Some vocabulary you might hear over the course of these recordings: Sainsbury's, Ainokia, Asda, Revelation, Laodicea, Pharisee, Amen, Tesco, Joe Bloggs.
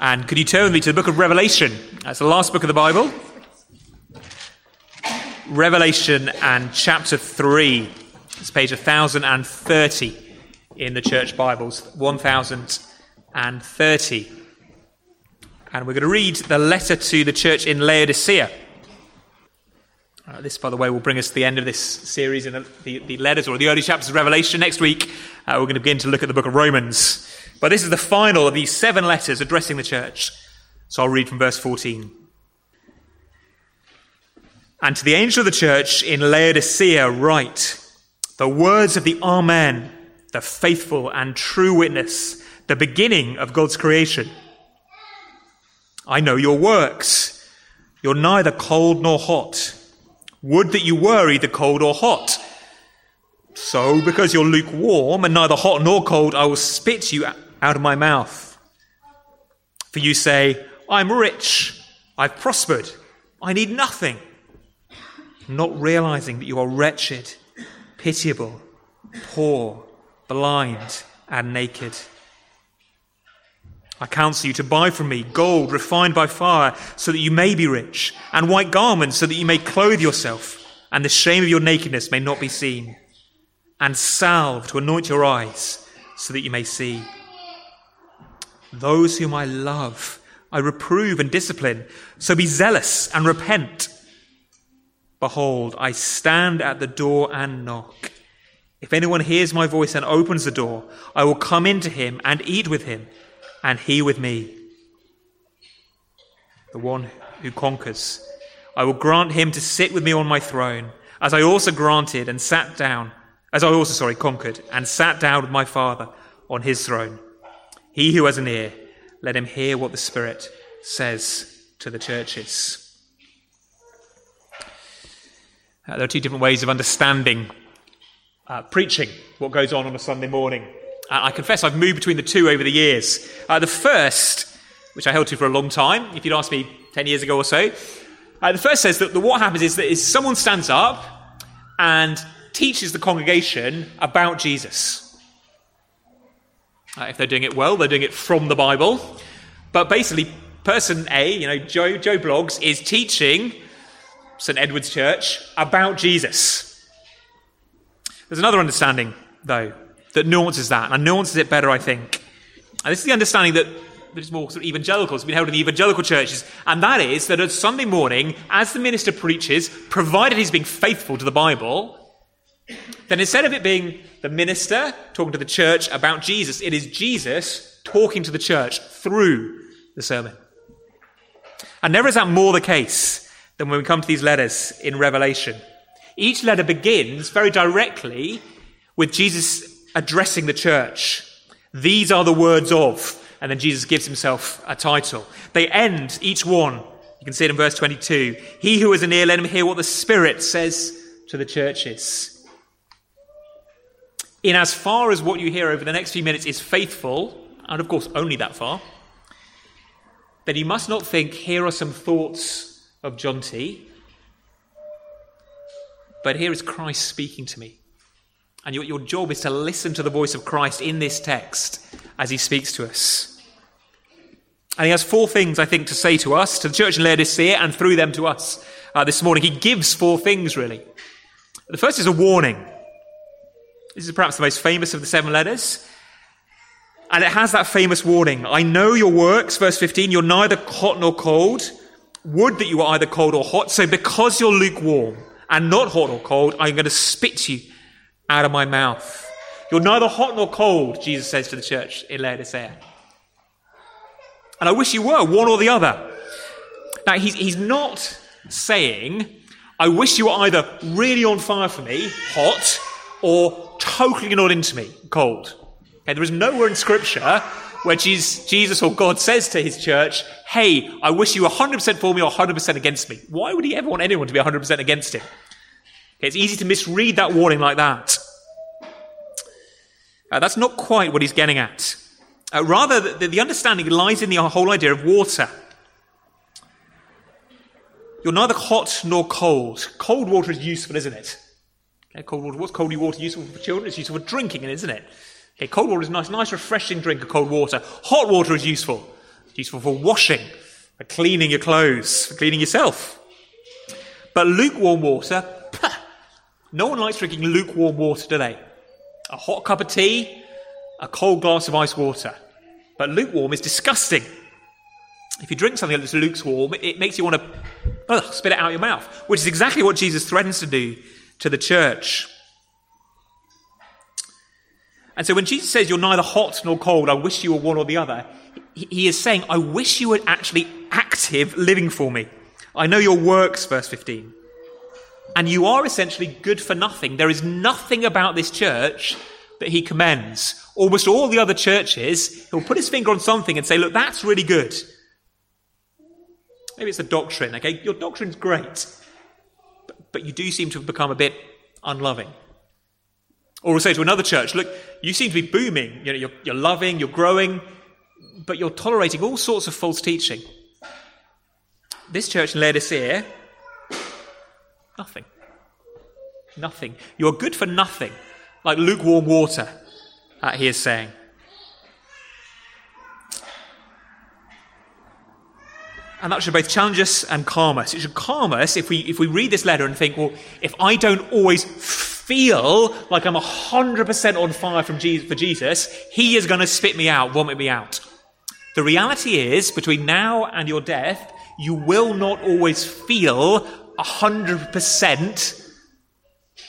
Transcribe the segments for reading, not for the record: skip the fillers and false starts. And could you turn me to the book of Revelation? That's the last book of the Bible. Revelation and chapter 3. It's page 1030 in the church Bibles. 1030. And we're going to read the letter to the church in Laodicea. This, by the way, will bring us to the end of this series in the letters or the early chapters of Revelation. Next week, we're going to begin to look at the book of Romans. But this is the final of these 7 letters addressing the church. So I'll read from verse 14. And to the angel of the church in Laodicea write, the words of the Amen, the faithful and true witness, the beginning of God's creation. I know your works. You're neither cold nor hot. Would that you were either cold or hot. So, because you're lukewarm and neither hot nor cold, I will spit you out of my mouth. For you say, I'm rich, I've prospered, I need nothing. Not realizing that you are wretched, pitiable, poor, blind, and naked. I counsel you to buy from me gold refined by fire, so that you may be rich, and white garments, so that you may clothe yourself, and the shame of your nakedness may not be seen, and salve to anoint your eyes, so that you may see. Those whom I love, I reprove and discipline, so be zealous and repent. Behold, I stand at the door and knock. If anyone hears my voice and opens the door, I will come into him and eat with him, and he with me. The one who conquers, I will grant him to sit with me on my throne, as I also conquered and sat down with my Father on his throne. He who has an ear, let him hear what the Spirit says to the churches. There are 2 different ways of understanding preaching, what goes on a Sunday morning. I confess I've moved between the 2 over the years. The first, which I held to for a long time, if you'd asked me 10 years ago or so, the first says that what happens is someone stands up and teaches the congregation about Jesus. If they're doing it well, they're doing it from the Bible. But basically, person A, Joe Bloggs, is teaching St. Edward's Church about Jesus. There's another understanding, though, that nuances that, and nuances it better, I think. And this is the understanding that is more sort of evangelical, it's been held in the evangelical churches, and that is that on Sunday morning, as the minister preaches, provided he's being faithful to the Bible, then instead of it being the minister talking to the church about Jesus, it is Jesus talking to the church through the sermon. And never is that more the case than when we come to these letters in Revelation. Each letter begins very directly with Jesus addressing the church. These are the words of, and then Jesus gives himself a title. They end each one. You can see it in verse 22. He who is an ear, let him hear what the Spirit says to the churches. In as far as what you hear over the next few minutes is faithful, and of course only that far, then you must not think, here are some thoughts of John T, but here is Christ speaking to me. And your job is to listen to the voice of Christ in this text as he speaks to us. And he has 4 things, I think, to say to us, to the church in Laodicea, and through them to us this morning. He gives 4 things, really. The first is a warning. This is perhaps the most famous of the 7 letters. And it has that famous warning. I know your works, verse 15, you're neither hot nor cold. Would that you were either cold or hot. So because you're lukewarm and not hot or cold, I'm going to spit you out of my mouth. You're neither hot nor cold, Jesus says to the church in Laodicea. And I wish you were one or the other. Now, he's not saying, I wish you were either really on fire for me, hot, or totally not into me, cold. Okay, there is nowhere in Scripture where Jesus or God says to his church, hey, I wish you were 100% for me or 100% against me. Why would he ever want anyone to be 100% against him? It's easy to misread that warning like that. That's not quite what he's getting at. Rather, the understanding lies in the whole idea of water. You're neither hot nor cold. Cold water is useful, isn't it? Okay, cold water. What's cold water useful for children? It's useful for drinking, isn't it? Okay, cold water is nice, refreshing drink of cold water. Hot water is useful. useful for washing, for cleaning your clothes, for cleaning yourself. But lukewarm water, no one likes drinking lukewarm water, do they? A hot cup of tea, a cold glass of ice water. But lukewarm is disgusting. If you drink something that's lukewarm, it makes you want to spit it out of your mouth, which is exactly what Jesus threatens to do to the church. And so when Jesus says you're neither hot nor cold, I wish you were one or the other, he is saying, I wish you were actually active living for me. I know your works, verse 15. And you are essentially good for nothing. There is nothing about this church that he commends. Almost all the other churches, he'll put his finger on something and say, look, that's really good. Maybe it's the doctrine, okay? Your doctrine's great, but you do seem to have become a bit unloving. Or we'll say to another church, look, you seem to be booming. You know, you're loving, you're growing, but you're tolerating all sorts of false teaching. This church in Laodicea, nothing. Nothing. You're good for nothing, like lukewarm water, he is saying. And that should both challenge us and calm us. It should calm us if we read this letter and think, well, if I don't always feel like I'm 100% on fire for Jesus, he is going to spit me out, vomit me out. The reality is, between now and your death, you will not always feel 100%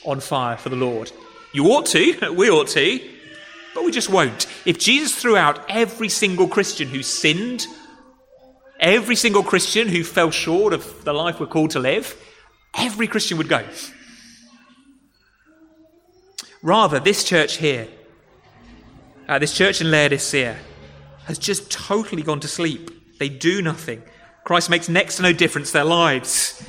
on fire for the Lord. You ought to, we ought to, but we just won't. If Jesus threw out every single Christian who sinned, every single Christian who fell short of the life we're called to live, every Christian would go. Rather, this church here, this church in Laodicea, has just totally gone to sleep. They do nothing. Christ makes next to no difference to their lives.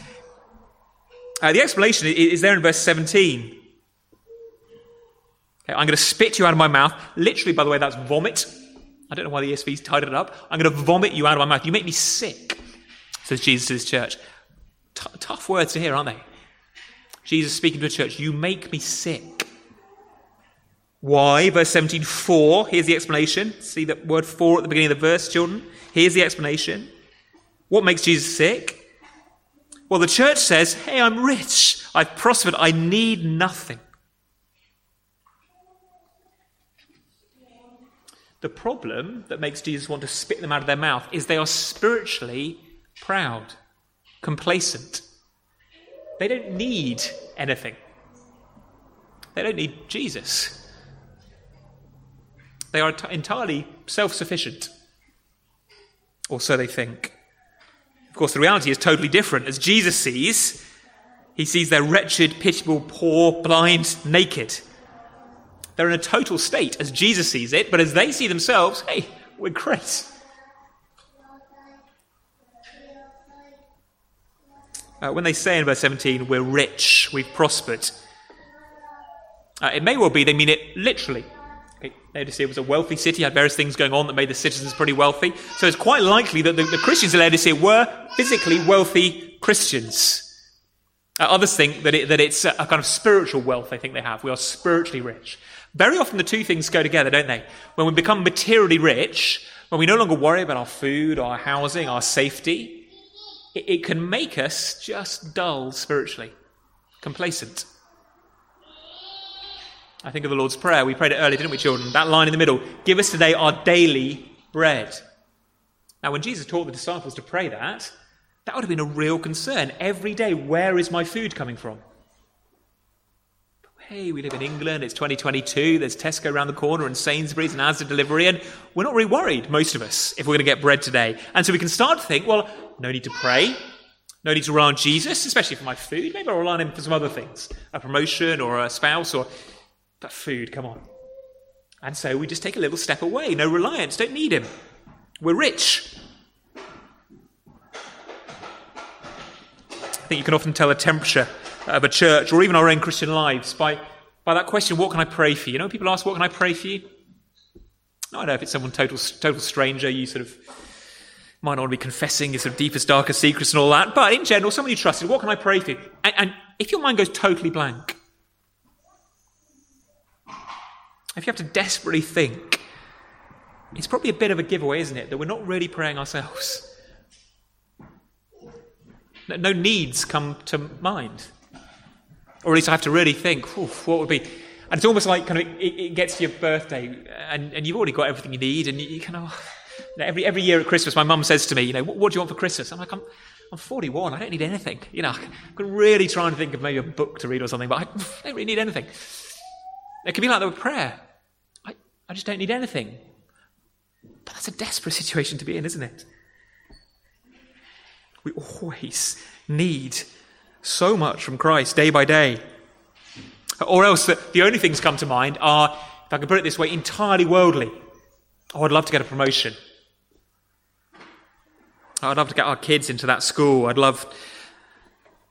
The explanation is there in verse 17. Okay, I'm going to spit you out of my mouth. Literally, by the way, that's vomit. I don't know why the ESV's tied it up. I'm going to vomit you out of my mouth. You make me sick, says Jesus to his church. Tough words to hear, aren't they? Jesus speaking to the church, you make me sick. Why? Verse 17, for. Here's the explanation. See that word for at the beginning of the verse, children? Here's the explanation. What makes Jesus sick? Well, the church says, hey, I'm rich. I've prospered. I need nothing. The problem that makes Jesus want to spit them out of their mouth is they are spiritually proud, complacent. They don't need anything. They don't need Jesus. They are entirely self-sufficient, or so they think. Of course, the reality is totally different. As Jesus sees, he sees they're wretched, pitiable, poor, blind, naked. They're in a total state as Jesus sees it, but as they see themselves, hey, we're great. When they say in verse 17, we're rich, we've prospered, it may well be they mean it literally. Okay, Laodicea was a wealthy city, had various things going on that made the citizens pretty wealthy. So it's quite likely that the Christians in Laodicea were physically wealthy Christians. Others think that it's a kind of spiritual wealth they think they have. We are spiritually rich. Very often the two things go together, don't they? When we become materially rich, when we no longer worry about our food, our housing, our safety, it can make us just dull spiritually, complacent. I think of the Lord's Prayer. We prayed it earlier, didn't we, children? That line in the middle, give us today our daily bread. Now, when Jesus taught the disciples to pray that would have been a real concern. Every day, where is my food coming from? Hey, we live in England, it's 2022, there's Tesco around the corner and Sainsbury's and Asda delivery, and we're not really worried, most of us, if we're going to get bread today. And so we can start to think, well, no need to pray, no need to rely on Jesus, especially for my food. Maybe I'll rely on him for some other things, a promotion or a spouse, but food, come on. And so we just take a little step away, no reliance, don't need him. We're rich. I think you can often tell the temperature of a church or even our own Christian lives by that question, what can I pray for you? You know, people ask, what can I pray for you? I don't know if it's someone total stranger, you sort of might not want to be confessing your sort of deepest, darkest secrets and all that, but in general, someone you trusted, what can I pray for you? And if your mind goes totally blank, if you have to desperately think, It's probably a bit of a giveaway, isn't it, that we're not really praying ourselves. No needs come to mind. Or at least I have to really think, what would be... And it's almost like kind of it gets to your birthday and you've already got everything you need, and you kind of... Every year at Christmas, my mum says to me, what do you want for Christmas? I'm like, I'm 41, I don't need anything. You know, I could really try and think of maybe a book to read or something, but I don't really need anything. It could be like that with prayer. I just don't need anything. But that's a desperate situation to be in, isn't it? We always need so much from Christ day by day. Or else the only things come to mind are, if I can put it this way, entirely worldly. Oh, I'd love to get a promotion. I'd love to get our kids into that school. I'd love...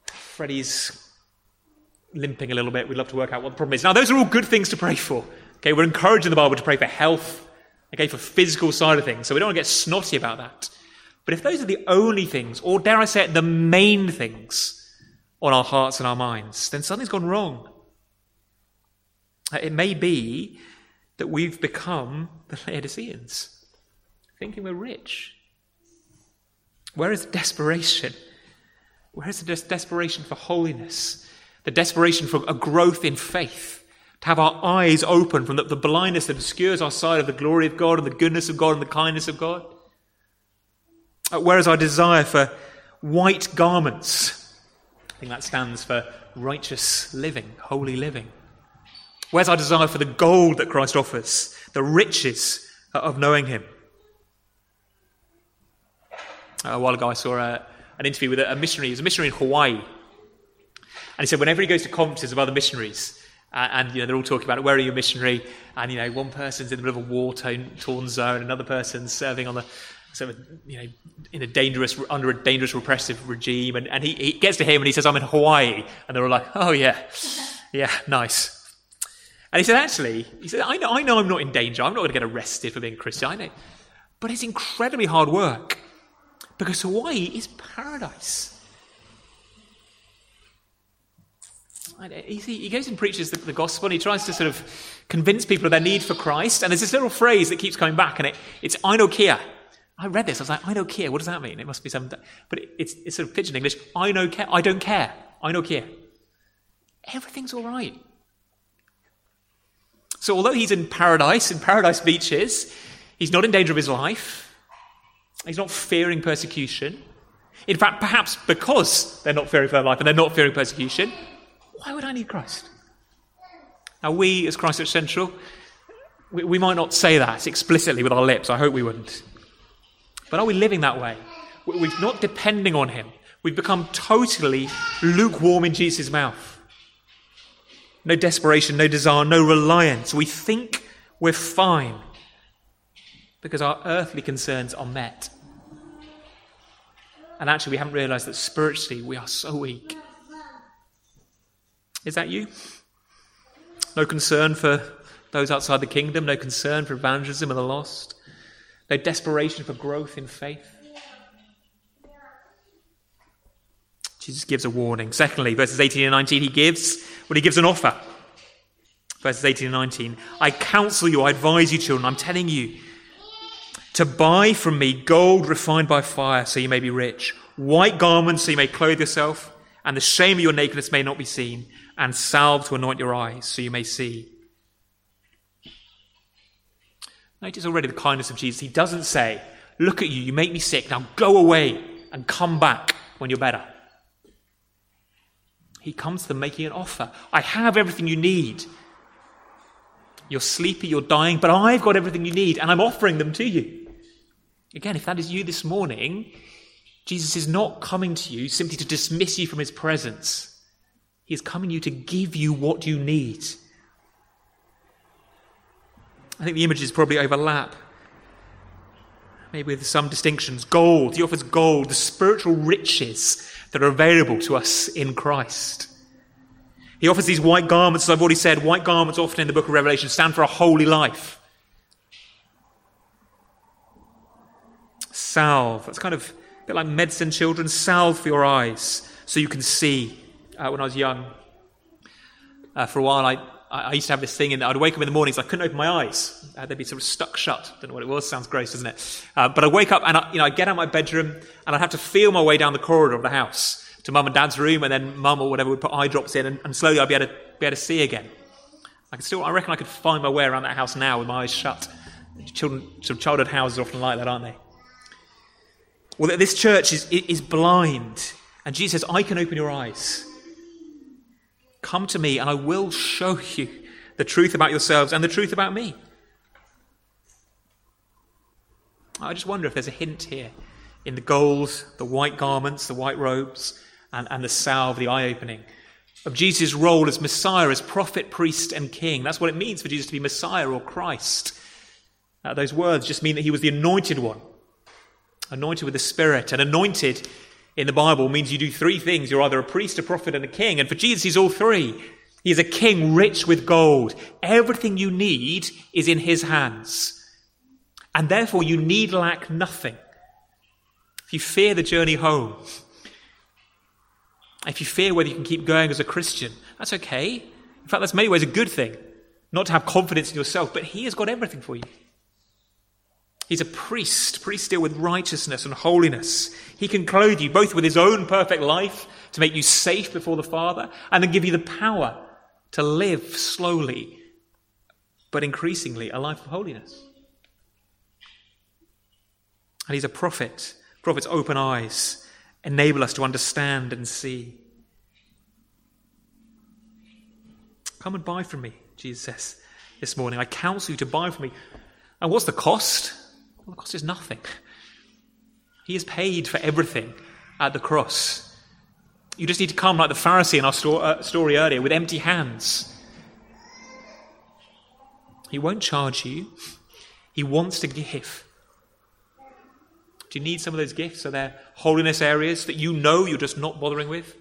Freddie's limping a little bit. We'd love to work out what the problem is. Now, those are all good things to pray for. Okay, we're encouraging the Bible to pray for health, okay, for physical side of things. So we don't want to get snotty about that. But if those are the only things, or dare I say it, the main things on our hearts and our minds, then something's gone wrong. It may be that we've become the Laodiceans, thinking we're rich. Where is the desperation? Where is the desperation for holiness? The desperation for a growth in faith, to have our eyes open from the blindness that obscures our sight of the glory of God and the goodness of God and the kindness of God? Where is our desire for white garments? I think that stands for righteous living, holy living. Where's our desire for the gold that Christ offers, the riches of knowing him? A while ago I saw an interview with a missionary. He was a missionary in Hawaii. And he said whenever he goes to conferences of other missionaries, and you know, they're all talking about, where are you a missionary? And you know, one person's in the middle of a war-torn zone, another person's serving on the... sort of, you know, under a dangerous repressive regime, and he gets to him and he says, I'm in Hawaii, and they're all like, oh yeah, nice. And he said, I know I'm not in danger, I'm not going to get arrested for being a Christian, I know, but it's incredibly hard work because Hawaii is paradise. He goes and preaches the gospel, and he tries to sort of convince people of their need for Christ, and there's this little phrase that keeps coming back, and it's Ainokia. I read this, I was like, Ainokia, what does that mean? It must be some... But it's sort of pidgin English, Ainokia, I don't care, Ainokia. Everything's all right. So although he's in Paradise Beach is, he's not in danger of his life, he's not fearing persecution. In fact, perhaps because they're not fearing for their life and they're not fearing persecution, why would I need Christ? Now we, as Christchurch Central, we might not say that explicitly with our lips, I hope we wouldn't. But are we living that way? We're not depending on him. We've become totally lukewarm in Jesus' mouth. No desperation, no desire, no reliance. We think we're fine because our earthly concerns are met. And actually, we haven't realised that spiritually we are so weak. Is that you? No concern for those outside the kingdom, no concern for evangelism and the lost. No desperation for growth in faith. Jesus gives a warning. Secondly, verses 18 and 19, he gives an offer. Verses 18 and 19, I counsel you, I advise you, children, I'm telling you, to buy from me gold refined by fire so you may be rich, white garments so you may clothe yourself, and the shame of your nakedness may not be seen, and salve to anoint your eyes so you may see. Notice already the kindness of Jesus. He doesn't say, look at you, you make me sick, now go away and come back when you're better. He comes to them making an offer. I have everything you need. You're sleepy, you're dying, but I've got everything you need and I'm offering them to you. Again, if that is you this morning, Jesus is not coming to you simply to dismiss you from his presence. He is coming to you to give you what you need. I think the images probably overlap, maybe with some distinctions. Gold, he offers gold, the spiritual riches that are available to us in Christ. He offers these white garments, as I've already said. White garments often in the book of Revelation stand for a holy life. Salve, that's kind of a bit like medicine, children. Salve for your eyes so you can see. When I was young, for a while I I used to have this thing in that I'd wake up in the mornings, I couldn't open my eyes. They'd be sort of stuck shut. Don't know what it was. Sounds gross, doesn't it? But I'd wake up and I'd get out of my bedroom and I'd have to feel my way down the corridor of the house to Mum and Dad's room, and then Mum or whatever would put eye drops in, and slowly I'd be able to see again. I reckon I could find my way around that house now with my eyes shut. Childhood houses are often like that, aren't they? Well, this church is blind, and Jesus says, I can open your eyes. Come to me and I will show you the truth about yourselves and the truth about me. I just wonder if there's a hint here in the gold, the white garments, the white robes, and the salve, the eye-opening, of Jesus' role as Messiah, as prophet, priest, and king. That's what it means for Jesus to be Messiah or Christ. Those words just mean that he was the anointed one, anointed with the Spirit. And anointed in the Bible means you do three things. You're either a priest, a prophet, and a king. And for Jesus, he's all three. He is a king rich with gold. Everything you need is in his hands. And therefore, you need lack nothing. If you fear the journey home, if you fear whether you can keep going as a Christian, that's okay. In fact, that's in many ways a good thing, not to have confidence in yourself, but he has got everything for you. He's a priest. Priests deal with righteousness and holiness. He can clothe you both with his own perfect life to make you safe before the Father, and then give you the power to live slowly, but increasingly, a life of holiness. And he's a prophet. Prophets' open eyes enable us to understand and see. Come and buy from me, Jesus says this morning. I counsel you to buy from me. And what's the cost? Well, the cost is nothing. He has paid for everything at the cross. You just need to come like the Pharisee in our story earlier, with empty hands. He won't charge you. He wants to give. Do you need some of those gifts? Are there holiness areas that you know you're just not bothering with?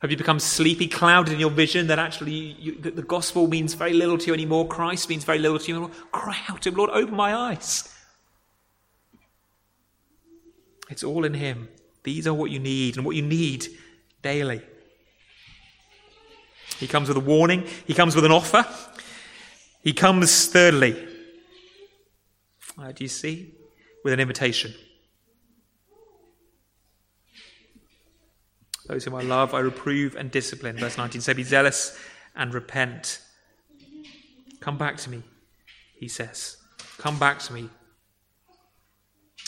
Have you become sleepy, clouded in your vision that actually the gospel means very little to you anymore? Christ means very little to you anymore? Cry out to him, Lord, open my eyes. It's all in him. These are what you need, and what you need daily. He comes with a warning. He comes with an offer. He comes, thirdly, do you see? With an invitation. Those whom I love, I reprove and discipline. Verse 19 says, be zealous and repent. Come back to me, he says. Come back to me.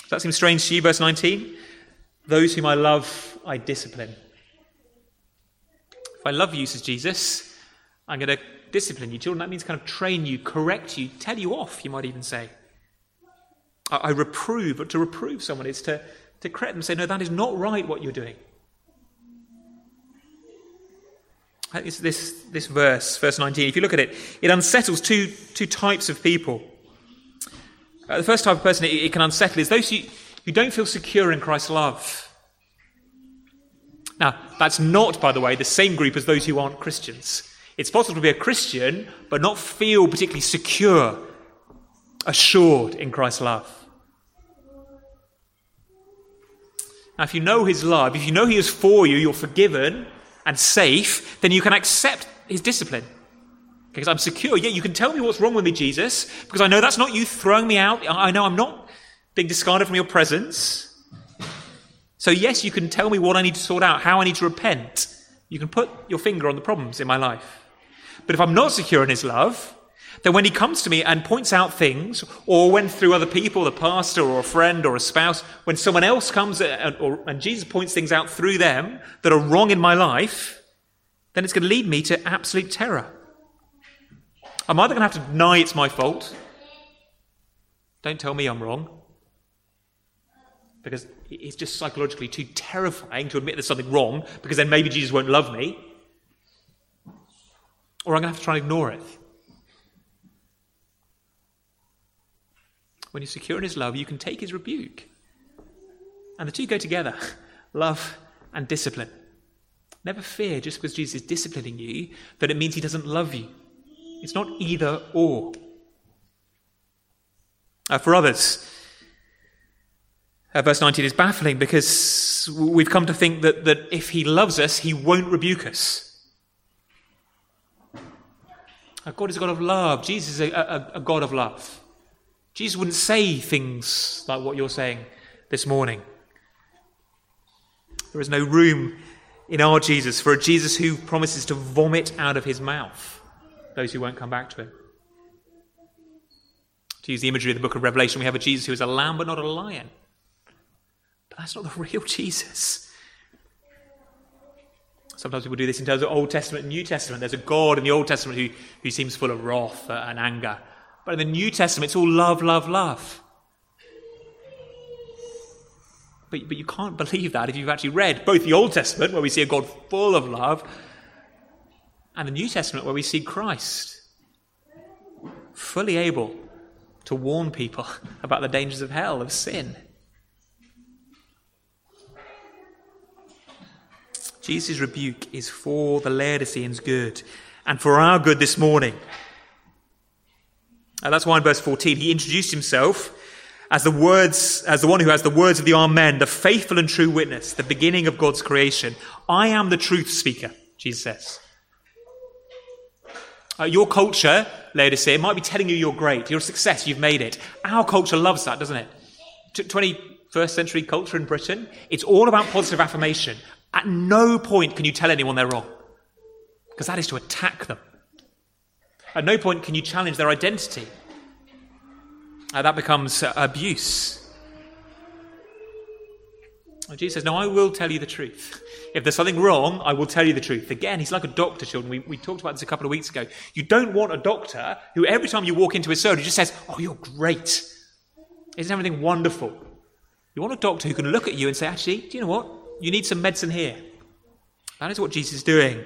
Does that seem strange to you, verse 19? Those whom I love, I discipline. If I love you, says Jesus, I'm going to discipline you. Children, that means kind of train you, correct you, tell you off, you might even say. I reprove, but to reprove someone is to correct them and say, no, that is not right what you're doing. It's this verse 19, if you look at it, it unsettles two types of people. The first type of person it can unsettle is those who don't feel secure in Christ's love. Now, that's not, by the way, the same group as those who aren't Christians. It's possible to be a Christian but not feel particularly secure, assured in Christ's love. Now, if you know his love, if you know he is for you, you're forgiven and safe, then you can accept his discipline. Because I'm secure. Yeah, you can tell me what's wrong with me, Jesus, because I know that's not you throwing me out. I know I'm not being discarded from your presence. So yes, you can tell me what I need to sort out, how I need to repent. You can put your finger on the problems in my life. But if I'm not secure in his love, then when he comes to me and points out things, or when through other people, a pastor or a friend or a spouse, when someone else comes and Jesus points things out through them that are wrong in my life, then it's going to lead me to absolute terror. I'm either going to have to deny it's my fault. Don't tell me I'm wrong. Because it's just psychologically too terrifying to admit there's something wrong, because then maybe Jesus won't love me. Or I'm going to have to try and ignore it. When you're secure in his love, you can take his rebuke. And the two go together, love and discipline. Never fear just because Jesus is disciplining you that it means he doesn't love you. It's not either or. For others, verse 19 is baffling because we've come to think that if he loves us, he won't rebuke us. God is a God of love. Jesus is a God of love. Jesus wouldn't say things like what you're saying this morning. There is no room in our Jesus for a Jesus who promises to vomit out of his mouth those who won't come back to him. To use the imagery of the book of Revelation, we have a Jesus who is a lamb but not a lion. But that's not the real Jesus. Sometimes people do this in terms of Old Testament and New Testament. There's a God in the Old Testament who seems full of wrath and anger. But in the New Testament, it's all love, love, love. But you can't believe that if you've actually read both the Old Testament, where we see a God full of love, and the New Testament, where we see Christ fully able to warn people about the dangers of hell, of sin. Jesus' rebuke is for the Laodiceans' good and for our good this morning. And that's why in verse 14 he introduced himself as the one who has the words of the Amen, the faithful and true witness, the beginning of God's creation. I am the truth speaker, Jesus says. Your culture, Laodicea, might be telling you you're great, you're a success, you've made it. Our culture loves that, doesn't it? 21st century culture in Britain, it's all about positive affirmation. At no point can you tell anyone they're wrong, because that is to attack them. At no point can you challenge their identity. That becomes abuse. And Jesus says, no, I will tell you the truth. If there's something wrong, I will tell you the truth. Again, he's like a doctor, children. We talked about this a couple of weeks ago. You don't want a doctor who every time you walk into his surgery just says, oh, you're great. Isn't everything wonderful? You want a doctor who can look at you and say, actually, do you know what? You need some medicine here. That is what Jesus is doing.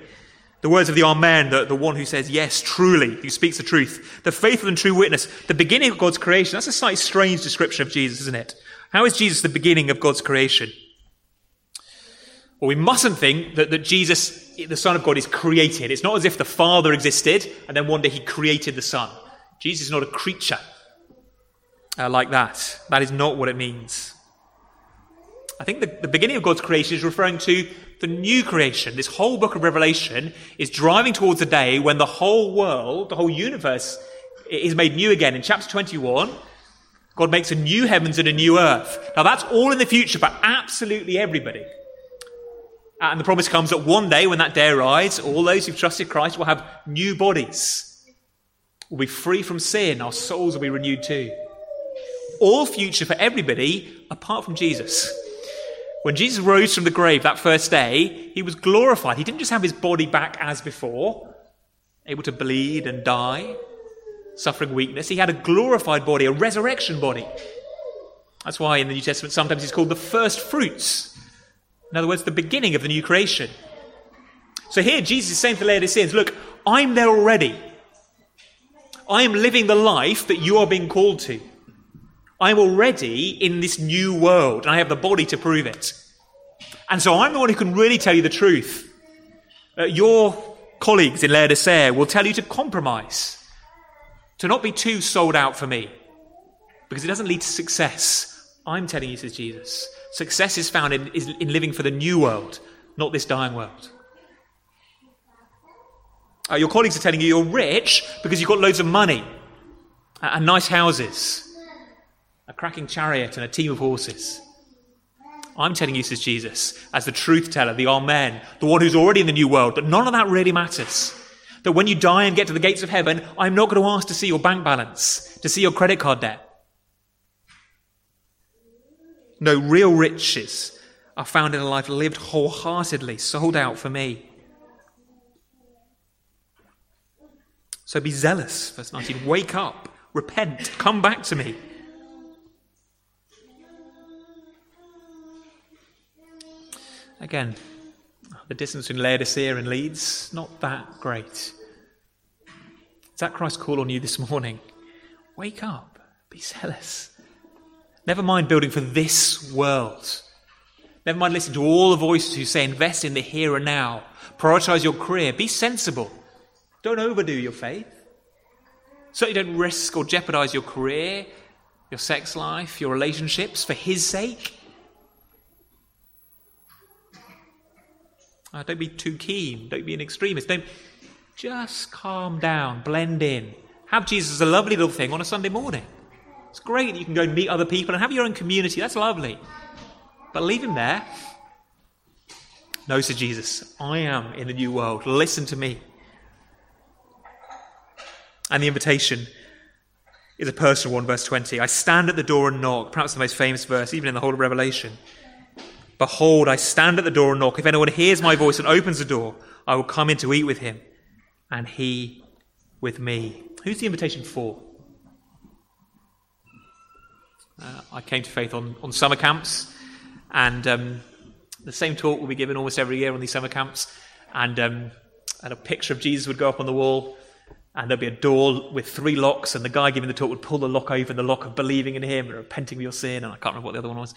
The words of the Amen, the one who says yes, truly, who speaks the truth. The faithful and true witness, the beginning of God's creation. That's a slightly strange description of Jesus, isn't it? How is Jesus the beginning of God's creation? Well, we mustn't think that Jesus, the Son of God, is created. It's not as if the Father existed and then one day he created the Son. Jesus is not a creature like that. That is not what it means. I think the beginning of God's creation is referring to the new creation. This whole book of Revelation is driving towards a day when the whole world, the whole universe, is made new again. In chapter 21, God makes a new heavens and a new earth. Now that's all in the future for absolutely everybody. And the promise comes that one day when that day arrives, all those who've trusted Christ will have new bodies. We'll be free from sin. Our souls will be renewed too. All future for everybody apart from Jesus. When Jesus rose from the grave that first day, he was glorified. He didn't just have his body back as before, able to bleed and die, suffering weakness. He had a glorified body, a resurrection body. That's why in the New Testament sometimes he's called the first fruits. In other words, the beginning of the new creation. So here Jesus is saying to the Laodiceans, look, I'm there already. I am living the life that you are being called to. I'm already in this new world, and I have the body to prove it. And so I'm the one who can really tell you the truth. Your colleagues in Laodicea will tell you to compromise, to not be too sold out for me, because it doesn't lead to success. I'm telling you, says Jesus, success is found in living for the new world, not this dying world. Your colleagues are telling you you're rich because you've got loads of money and nice houses, a cracking chariot and a team of horses. I'm telling you, says Jesus, as the truth teller, the Amen, the one who's already in the new world, that none of that really matters. That when you die and get to the gates of heaven, I'm not going to ask to see your bank balance, to see your credit card debt. No, real riches are found in a life lived wholeheartedly, sold out for me. So be zealous, verse 19, wake up, repent, come back to me. Again, the distance between Laodicea and Leeds, not that great. Is that Christ's call on you this morning? Wake up, be zealous. Never mind building for this world. Never mind listening to all the voices who say invest in the here and now. Prioritise your career, be sensible. Don't overdo your faith. Certainly don't risk or jeopardise your career, your sex life, your relationships for his sake. Don't be too keen. Don't be an extremist. Don't Just calm down, blend in. Have Jesus is a lovely little thing on a Sunday morning. It's great that you can go and meet other people and have your own community. That's lovely. But leave him there. No, said Jesus, I am in a new world. Listen to me. And the invitation is a personal one, verse 20. I stand at the door and knock. Perhaps the most famous verse, even in the whole of Revelation. Behold, I stand at the door and knock. If anyone hears my voice and opens the door, I will come in to eat with him, and he with me. Who's the invitation for? I came to faith on summer camps, and the same talk will be given almost every year on these summer camps, and a picture of Jesus would go up on the wall, and there'd be a door with three locks, and the guy giving the talk would pull the lock over, the lock of believing in him and repenting of your sin, and I can't remember what the other one was.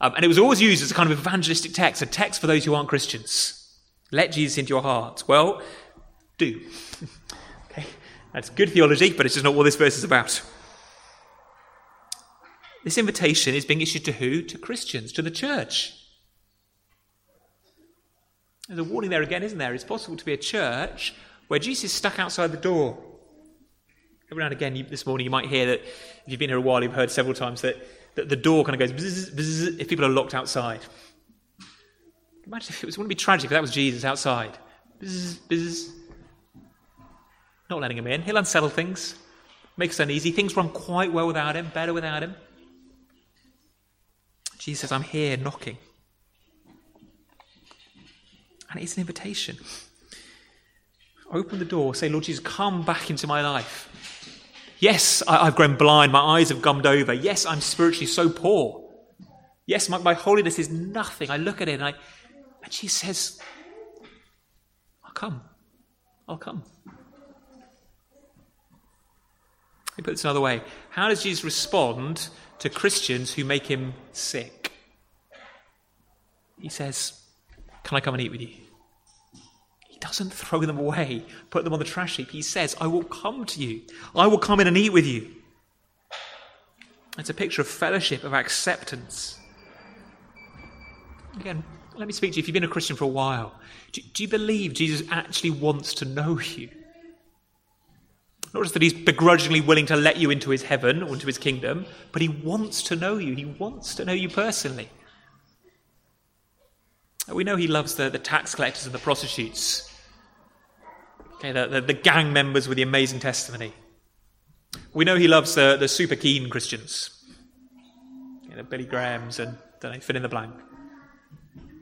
And it was always used as a kind of evangelistic text, a text for those who aren't Christians. Let Jesus into your heart. Well, do. Okay. That's good theology, but it's just not what this verse is about. This invitation is being issued to who? To Christians, to the church. There's a warning there again, isn't there? It's possible to be a church where Jesus is stuck outside the door. Every now and again this morning you might hear that, if you've been here a while, you've heard several times that the door kind of goes bzz, bzz, if people are locked outside. Imagine if it wouldn't be tragic if that was Jesus outside. Bzz, bzz. Not letting him in. He'll unsettle things. Make us uneasy. Things run quite well without him, better without him. Jesus says, I'm here knocking. And it's an invitation. Open the door. Say, Lord Jesus, come back into my life. Yes, I've grown blind. My eyes have gummed over. Yes, I'm spiritually so poor. Yes, my holiness is nothing. I look at it and she says, I'll come. Let me put this another way. How does Jesus respond to Christians who make him sick? He says, can I come and eat with you? He doesn't throw them away, put them on the trash heap. He says, I will come to you. I will come in and eat with you. It's a picture of fellowship, of acceptance. Again, let me speak to you. If you've been a Christian for a while, do you believe Jesus actually wants to know you? Not just that he's begrudgingly willing to let you into his heaven or into his kingdom, but he wants to know you. He wants to know you personally. We know he loves the tax collectors and the prostitutes, okay, the gang members with the amazing testimony. We know he loves the super keen Christians, okay, the Billy Grahams and don't know, fill in the blank.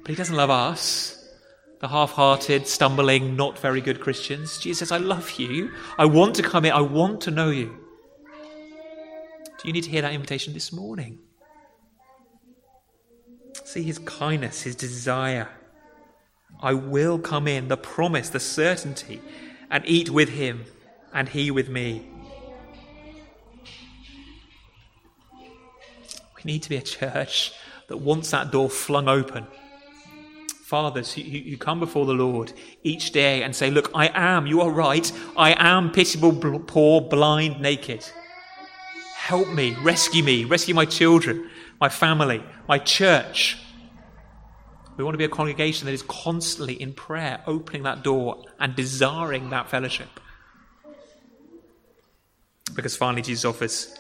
But he doesn't love us. The half-hearted, stumbling, not very good Christians. Jesus says, I love you. I want to come in. I want to know you. Do you need to hear that invitation this morning? See his kindness, his desire. I will come in, the promise, the certainty, and eat with him, and he with me. We need to be a church that wants that door flung open. Fathers who come before the Lord each day and say, look, I am, you are right, I am pitiable, poor, blind, naked. Help me, rescue my children, my family, my church. We want to be a congregation that is constantly in prayer, opening that door and desiring that fellowship. Because finally Jesus offers,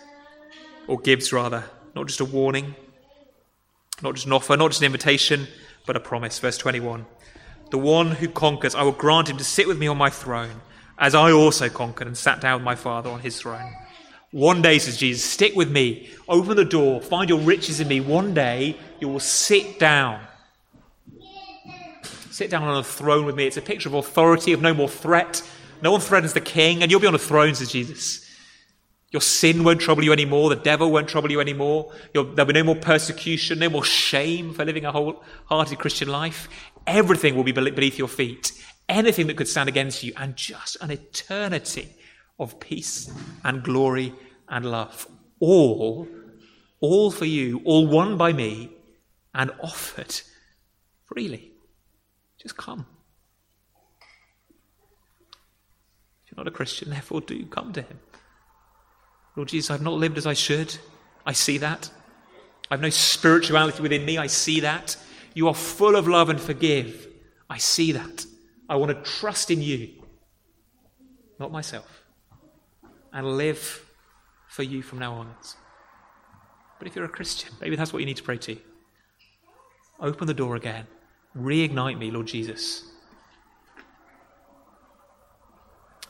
or gives rather, not just a warning, not just an offer, not just an invitation, but a promise. Verse 21, the one who conquers, I will grant him to sit with me on my throne, as I also conquered and sat down with my Father on his throne. One day, says Jesus, stick with me, open the door, find your riches in me. One day you will sit down. Sit down on a throne with me. It's a picture of authority, of no more threat. No one threatens the king, and you'll be on a throne, says Jesus. Your sin won't trouble you anymore. The devil won't trouble you anymore. There'll be no more persecution, no more shame for living a wholehearted Christian life. Everything will be beneath your feet. Anything that could stand against you, and just an eternity of peace and glory and love. All for you, all won by me and offered freely. Just come. If you're not a Christian, therefore do come to him. Lord Jesus, I've not lived as I should. I see that. I've no spirituality within me. I see that. You are full of love and forgive. I see that. I want to trust in you. not myself, and live for you from now onwards. But if you're a Christian, maybe that's what you need to pray to. Open the door again. Reignite me, Lord Jesus.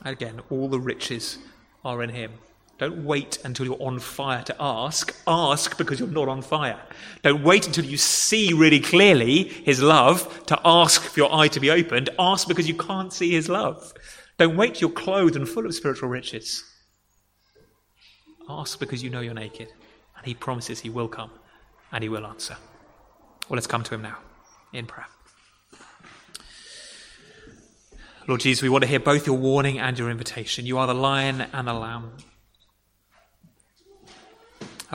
And again, all the riches are in him. Don't wait until you're on fire to ask. Ask because you're not on fire. Don't wait until you see really clearly his love to ask for your eye to be opened. Ask because you can't see his love. Don't wait till you're clothed and full of spiritual riches. Ask because you know you're naked. And he promises he will come and he will answer. Well, let's come to him now in prayer. Lord Jesus, we want to hear both your warning and your invitation. You are the lion and the lamb.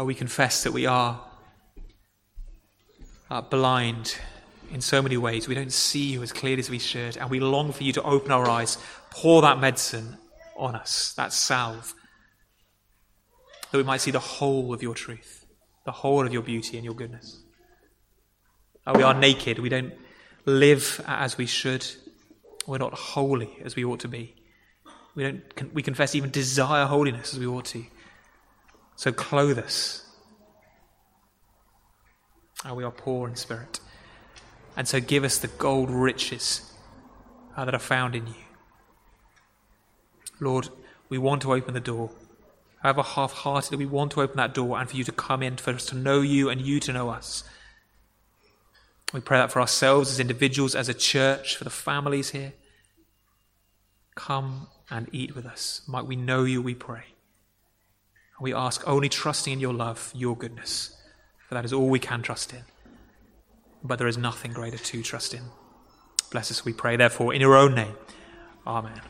We confess that we are blind in so many ways. We don't see you as clearly as we should, and we long for you to open our eyes, pour that medicine on us, that salve, that we might see the whole of your truth, the whole of your beauty and your goodness. We are naked. We don't live as we should. We're not holy as we ought to be. We confess even desire holiness as we ought to. So clothe us. We are poor in spirit. And so give us the gold riches that are found in you. Lord, we want to open the door. However half-heartedly, we want to open that door and for you to come in, for us to know you and you to know us. We pray that for ourselves as individuals, as a church, for the families here. Come and eat with us. Might we know you, we pray. We ask only trusting in your love, your goodness, for that is all we can trust in. But there is nothing greater to trust in. Bless us, we pray, therefore, in your own name. Amen.